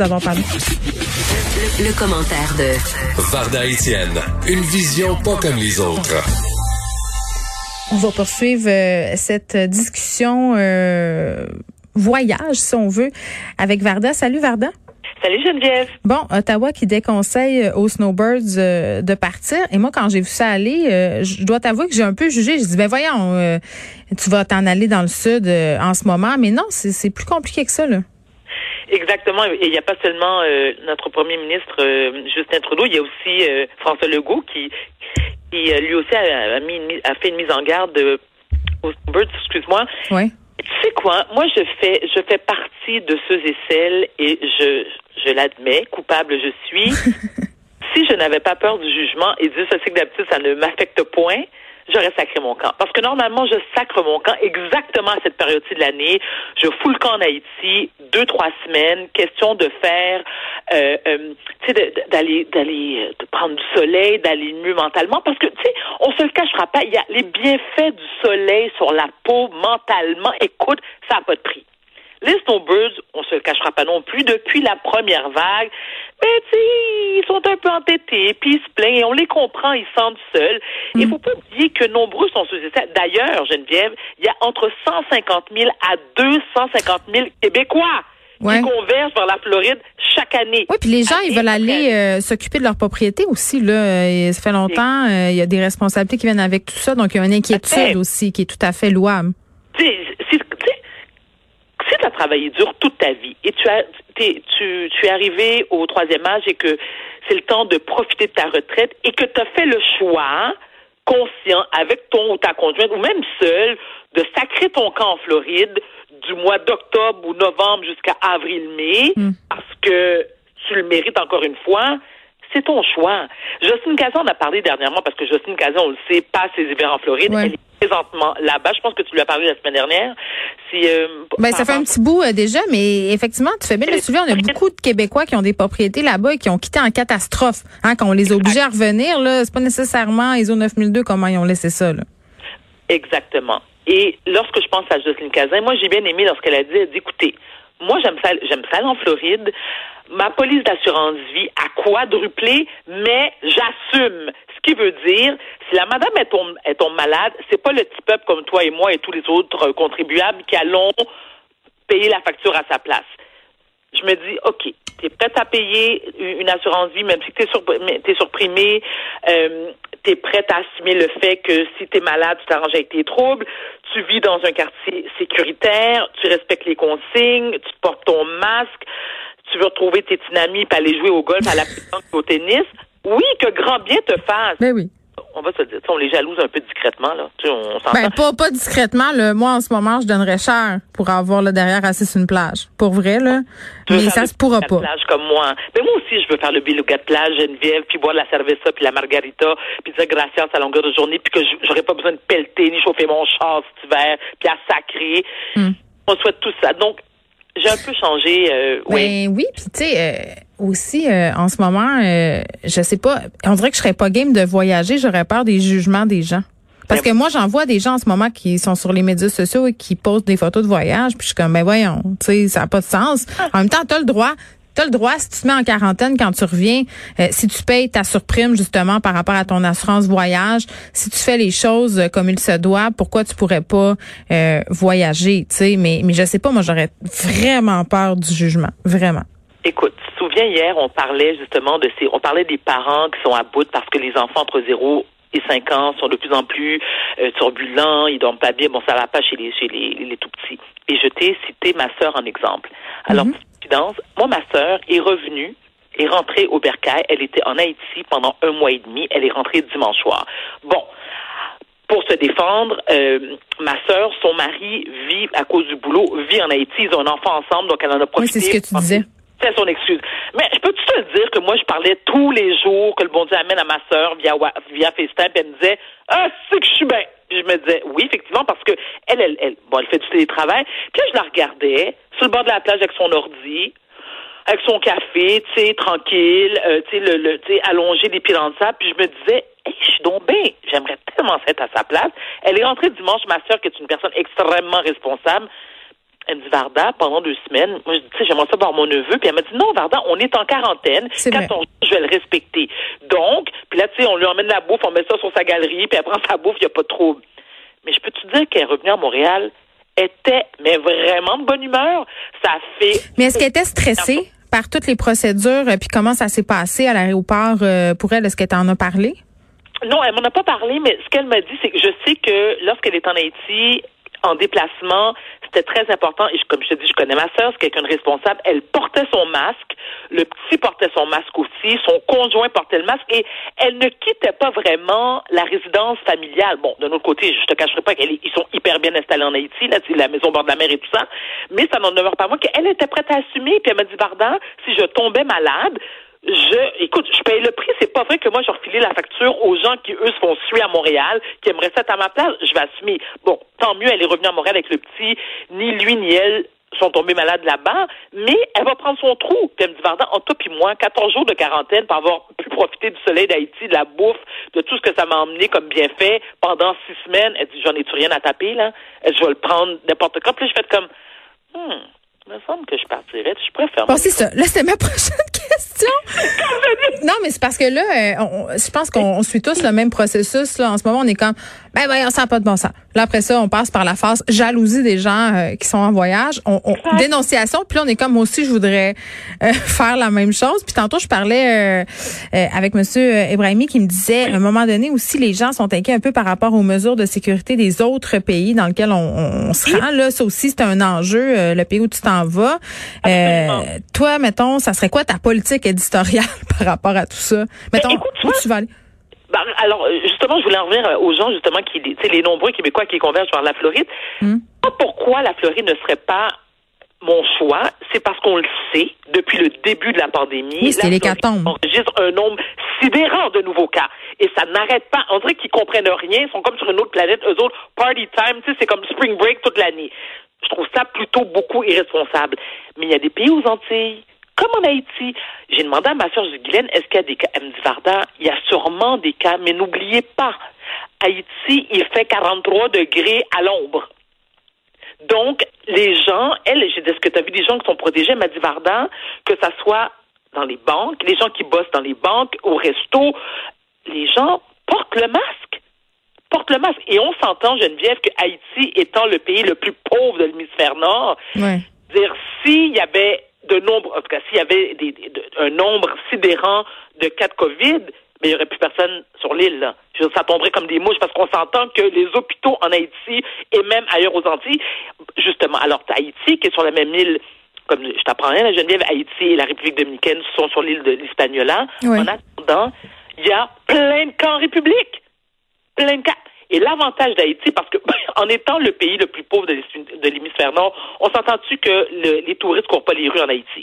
Le commentaire de Varda Étienne, une vision pas comme les autres. On va poursuivre cette discussion voyage, si on veut, avec Varda. Salut Varda. Salut Geneviève. Bon, Ottawa qui déconseille aux snowbirds de partir. Et moi, quand j'ai vu ça aller, je dois t'avouer que j'ai un peu jugé. J'ai dit, ben voyons, tu vas t'en aller dans le sud en ce moment. Mais non, c'est plus compliqué que ça, là. Exactement. Et il n'y a pas seulement notre premier ministre Justin Trudeau, il y a aussi François Legault qui lui aussi a fait une mise en garde aux snowbirds, excuse-moi. Oui. Tu sais quoi? Moi, je fais partie de ceux et celles, et je l'admets, coupable je suis. Si je n'avais pas peur du jugement et Dieu sait que d'habitude ça ne m'affecte point, j'aurais sacré mon camp. Parce que normalement, je sacre mon camp exactement à cette période-ci de l'année. Je fous le camp en Haïti 2-3 semaines. Question de faire, tu sais, de prendre du soleil, d'aller mieux mentalement. Parce que, tu sais, on se le cachera pas. Il y a les bienfaits du soleil sur la peau mentalement. Écoute, ça n'a pas de prix. Les snowbirds, on se le cachera pas non plus, depuis la première vague, ben tu sais, ils sont un peu entêtés, puis ils se plaignent, on les comprend, ils se sentent seuls. Il faut pas oublier que nombreux sont ceux et celles. D'ailleurs, Geneviève, il y a entre 150 000 à 250 000 Québécois qui convergent vers la Floride chaque année. Oui, puis les gens, ils veulent aller s'occuper de leur propriété aussi, là. Et ça fait longtemps, il y a des responsabilités qui viennent avec tout ça, donc il y a une inquiétude aussi qui est tout à fait louable. Tu sais, si tu as travaillé dur toute ta vie et tu es arrivé au 3e âge et que c'est le temps de profiter de ta retraite et que tu as fait le choix conscient avec ton ou ta conjointe ou même seul de sacrer ton camp en Floride du mois d'octobre ou novembre jusqu'à avril-mai parce que tu le mérites encore une fois, c'est ton choix. Jocelyne Cazin en a parlé dernièrement parce que Jocelyne Cazin, on le sait, passe ses hivers en Floride. Ouais. Elle est présentement là-bas. Je pense que tu lui as parlé la semaine dernière. Ça fait un petit bout déjà, mais effectivement, tu fais bien le souvenir. On a beaucoup de Québécois qui ont des propriétés là-bas et qui ont quitté en catastrophe. Hein, qu'on les obligeait à revenir, là, c'est pas nécessairement ISO 9002 comment ils ont laissé ça. Là. Exactement. Et lorsque je pense à Jocelyne Cazin, moi, j'ai bien aimé lorsqu'elle a dit, écoutez, moi, j'aime ça en Floride. Ma police d'assurance vie a quadruplé, mais j'assume. Ce qui veut dire, si la madame est tombe malade, c'est pas le petit peuple comme toi et moi et tous les autres contribuables qui allons payer la facture à sa place. Je me dis, OK, t'es prête à payer une assurance vie, même si t'es surprimée, t'es prête à assumer le fait que si t'es malade, tu t'arranges avec tes troubles, tu vis dans un quartier sécuritaire, tu respectes les consignes, tu portes ton masque, tu veux retrouver tes petits amis et aller jouer au golf, à la pétanque, au tennis. Oui, que grand bien te fasse. Mais oui. On va se dire, on les jalouse un peu discrètement, là. On s'entend. Ben, pas discrètement, là. Moi, en ce moment, je donnerais cher pour avoir, là, derrière, assis sur une plage. Pour vrai, là. Mais ça se pourra pas. Plage comme moi. Mais moi aussi, je veux faire le beluga de plage, Geneviève, puis boire la cerveza, puis la margarita, puis dire gracias à longueur de journée, puis que j'aurais pas besoin de pelleter, ni chauffer mon char cet hiver, puis à sacrer. On souhaite tout ça. Donc, j'ai un peu changé, oui, puis tu sais, aussi, en ce moment, je sais pas, on dirait que je serais pas game de voyager, j'aurais peur des jugements des gens. Parce que moi, j'en vois des gens en ce moment qui sont sur les médias sociaux et qui postent des photos de voyage, puis je suis comme, ben voyons, tu sais, ça a pas de sens. En même temps, t'as le droit, si tu te mets en quarantaine quand tu reviens, si tu payes ta surprime, justement, par rapport à ton assurance voyage, si tu fais les choses comme il se doit, pourquoi tu pourrais pas voyager, tu sais? Mais je sais pas, moi, j'aurais vraiment peur du jugement. Vraiment. Écoute, tu te souviens, hier, on parlait justement des parents qui sont à bout parce que les enfants entre 0 et 5 ans sont de plus en plus turbulents, ils dorment pas bien, bon, ça va pas chez les tout-petits. Et je t'ai cité ma sœur en exemple. Alors, moi, ma sœur est rentrée au bercail. Elle était en Haïti pendant 1 mois et demi. Elle est rentrée dimanche soir. Bon, pour se défendre, ma sœur, son mari vit à cause du boulot, vit en Haïti. Ils ont un enfant ensemble, donc elle en a profité. Oui, c'est ce que tu disais. C'est son excuse. Mais je peux te le dire que moi, je parlais tous les jours que le bon Dieu amène à ma sœur via FaceTime, puis elle me disait « Ah, c'est que je suis bien! » Je me disais, oui, effectivement, parce que elle fait du télétravail. Puis là, je la regardais sur le bord de la plage avec son ordi, avec son café, tu sais, tranquille, tu sais, allongé des pieds dans le sable. Puis je me disais, hey, je suis donc bien. J'aimerais tellement être à sa place. Elle est rentrée dimanche, ma sœur, qui est une personne extrêmement responsable. Elle me dit, Varda, pendant 2 semaines, moi, je dis, tu sais, j'aimerais ça voir mon neveu. Puis elle m'a dit, non, Varda, on est en quarantaine. C'est 14 jours, je vais le respecter. Donc, puis là, tu sais, on lui emmène la bouffe, on met ça sur sa galerie, puis elle prend sa bouffe, il n'y a pas de trouble. Mais je peux te dire qu'elle est revenue à Montréal, était, mais vraiment de bonne humeur. Ça fait... Mais est-ce qu'elle était stressée par toutes les procédures, puis comment ça s'est passé à l'aéroport pour elle? Est-ce qu'elle t'en a parlé? Non, elle m'en a pas parlé, mais ce qu'elle m'a dit, c'est que je sais que lorsqu'elle est en Haïti, en déplacement, c'était très important. Et comme je te dis, je connais ma sœur, c'est quelqu'un de responsable. Elle portait son masque. Le petit portait son masque aussi. Son conjoint portait le masque. Et elle ne quittait pas vraiment la résidence familiale. Bon, d'un autre côté, je te cacherai pas qu'ils sont hyper bien installés en Haïti, là, la maison au bord de la mer et tout ça. Mais ça n'en demeure pas moins qu'elle était prête à assumer. Puis elle m'a dit, Varda, si je tombais malade... Écoute, je paye le prix. C'est pas vrai que moi, je refilais la facture aux gens qui, eux, se font suer à Montréal, qui aimeraient ça à ma place. Je vais assumer. Bon, tant mieux, elle est revenue à Montréal avec le petit. Ni lui, ni elle sont tombés malades là-bas. Mais elle va prendre son trou. Puis elle me dit, Varda, en toi puis moi, 14 jours de quarantaine pour avoir pu profiter du soleil d'Haïti, de la bouffe, de tout ce que ça m'a emmené comme bienfait pendant 6 semaines. Elle dit, j'en ai-tu rien à taper, là? Elle dit, je vais le prendre n'importe quand. Puis là, je fais comme, il me semble que je partirais. Je préfère... Bon, c'est ça. Là, c'est ma prochaine question. Non, mais c'est parce que là, je pense qu'on suit tous le même processus. Là. En ce moment, on est comme, ben, on sent pas de bon sens. Là, après ça, on passe par la phase jalousie des gens qui sont en voyage, dénonciation. Puis là, on est comme, moi aussi, je voudrais faire la même chose. Puis tantôt, je parlais avec Monsieur Ebrahimi qui me disait, à un moment donné aussi, les gens sont inquiets un peu par rapport aux mesures de sécurité des autres pays dans lesquels on se rend. Là, ça aussi, c'est un enjeu. Le pays où tu t'en vas. Toi, mettons, ça serait quoi ta politique éditoriale par rapport à tout ça? Mettons, écoute, où tu vas aller? Ben, alors, justement, je voulais en revenir aux gens, justement, qui, tu sais, les nombreux Québécois qui convergent vers la Floride. Pourquoi la Floride ne serait pas mon choix? C'est parce qu'on le sait, depuis le début de la pandémie, oui, la Floride enregistre un nombre sidérant de nouveaux cas. Et ça n'arrête pas. On dirait qu'ils comprennent rien. Ils sont comme sur une autre planète. Eux autres, party time, tu sais, c'est comme spring break toute l'année. Je trouve ça plutôt beaucoup irresponsable. Mais il y a des pays aux Antilles, comme en Haïti. J'ai demandé à ma sœur Guylaine, est-ce qu'il y a des cas? Elle me dit, Varda, il y a sûrement des cas, mais n'oubliez pas, Haïti, il fait 43 degrés à l'ombre. Donc, les gens, elle, j'ai dit, est-ce que tu as vu des gens qui sont protégés? Elle m'a dit, Varda, que ça soit dans les banques, les gens qui bossent dans les banques, au resto, les gens portent le masque. Et on s'entend, Geneviève, que Haïti étant le pays le plus pauvre de l'hémisphère nord, dire s'il y avait un nombre sidérant de cas de COVID, mais il n'y aurait plus personne sur l'île, là. Ça tomberait comme des mouches parce qu'on s'entend que les hôpitaux en Haïti et même ailleurs aux Antilles, justement, alors Haïti qui est sur la même île, comme je t'apprends rien, la Geneviève, Haïti et la République dominicaine sont sur l'île de l'Hispaniola. Oui. En attendant, il y a plein de cas en République. Et l'avantage d'Haïti, parce que en étant le pays le plus pauvre de l'hémisphère nord, on s'entend-tu que les touristes courent pas les rues en Haïti? Tu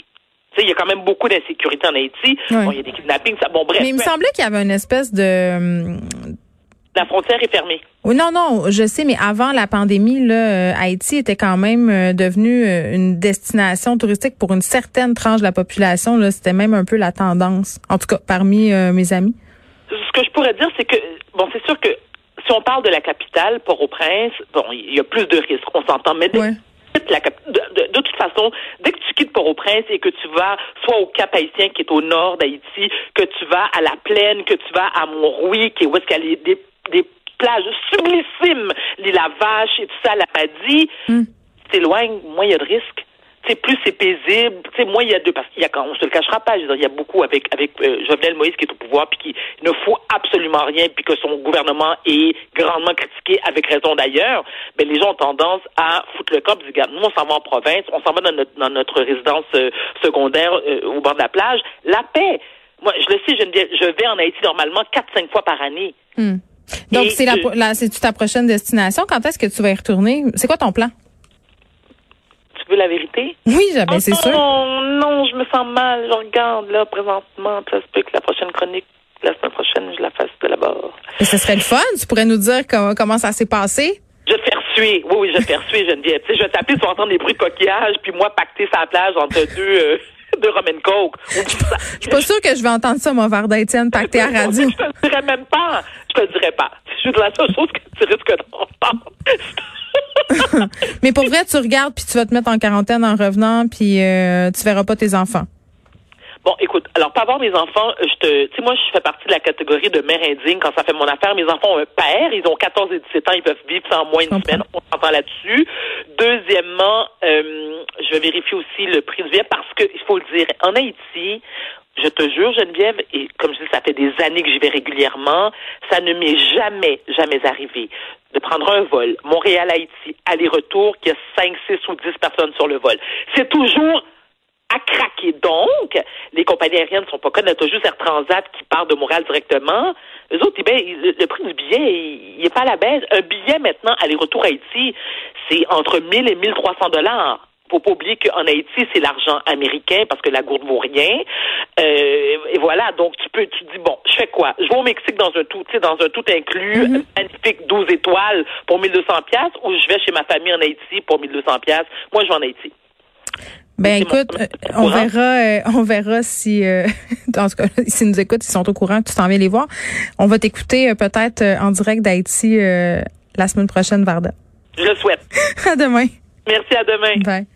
sais, il y a quand même beaucoup d'insécurité en Haïti. Oui. Bon, il y a des kidnappings, ça, bon, bref. Mais il me semblait qu'il y avait une espèce de... La frontière est fermée. Oui, non, je sais, mais avant la pandémie, là, Haïti était quand même devenue une destination touristique pour une certaine tranche de la population. Là, c'était même un peu la tendance, en tout cas parmi mes amis. Ce que je pourrais dire, c'est que, bon, c'est sûr que si on parle de la capitale, Port-au-Prince, bon, il y a plus de risques, on s'entend, mais de toute façon, dès que tu quittes Port-au-Prince et que tu vas soit au Cap-Haïtien qui est au nord d'Haïti, que tu vas à la plaine, que tu vas à Mont-Rouis, qui est où est-ce qu'il y a des plages sublissimes, l'île à Vache et tout ça, la Padie, tu t'éloignes, moins il y a de risques. C'est plus c'est paisible, tu sais, moi il y a deux, parce qu'il y a, on se le cachera pas, je veux dire, il y a beaucoup avec Jovenel Moïse qui est au pouvoir puis qui ne fout absolument rien puis que son gouvernement est grandement critiqué avec raison d'ailleurs, mais les gens ont tendance à foutre le camp, puis disent, nous on s'en va en province, on s'en va dans notre résidence secondaire au bord de la plage, la paix. Moi je le sais, je vais en Haïti normalement 4-5 fois par année. Donc c'est ta prochaine destination, quand est-ce que tu vas y retourner? C'est quoi ton plan? Tu veux la vérité? Oui, c'est sûr. Non, je me sens mal. Je regarde, là, présentement. Ça se peut que la prochaine chronique, la semaine prochaine, je la fasse de là-bas. Et ce serait le fun. Tu pourrais nous dire comment ça s'est passé? Je vais te faire suer. Oui, je vais te faire suer, Geneviève. Tu sais, je vais taper, tu vas entendre des bruits de coquillage, puis moi, pacter sa plage entre deux rum and coke. Je suis pas sûre que je vais entendre ça, moi, Varda Étienne, pacter à radio. Je te le dirais même pas. Je te le dirais pas. C'est juste la seule chose que tu risques d'entendre. Mais pour vrai, tu regardes puis tu vas te mettre en quarantaine en revenant puis tu verras pas tes enfants. Bon, écoute, alors, pas voir mes enfants, tu sais, moi, je fais partie de la catégorie de mère indigne quand ça fait mon affaire. Mes enfants ont un père, ils ont 14 et 17 ans, ils peuvent vivre sans moins d'une semaine, on s'entend là-dessus. Deuxièmement, je vais vérifier aussi le prix du billet parce que, il faut le dire, en Haïti, je te jure, Geneviève, et comme je dis, ça fait des années que j'y vais régulièrement, ça ne m'est jamais, jamais arrivé de prendre un vol Montréal-Haïti, aller-retour, qu'il y a 5, 6 ou 10 personnes sur le vol. C'est toujours à craquer. Donc, les compagnies aériennes ne sont pas connes. T'as juste Air Transat qui part de Montréal directement. Eux autres, eh bien, le prix du billet, il n'est pas à la baisse. Un billet, maintenant, aller-retour à Haïti, c'est entre 1000 et 1300 $. Faut pas oublier qu'en Haïti, c'est l'argent américain parce que la gourde vaut rien. Et voilà, donc tu dis, bon, je fais quoi? Je vais au Mexique dans un tout, tu sais, dans un tout inclus, magnifique 12 étoiles pour 1200 $ ou je vais chez ma famille en Haïti pour 1200 $? Moi, je vais en Haïti. Ben écoute, on verra si en tout cas s'ils nous écoutent, ils sont au courant que tu t'en viens les voir. On va t'écouter peut-être en direct d'Haïti la semaine prochaine, Varda. Je le souhaite. À demain. Merci, à demain. Bye.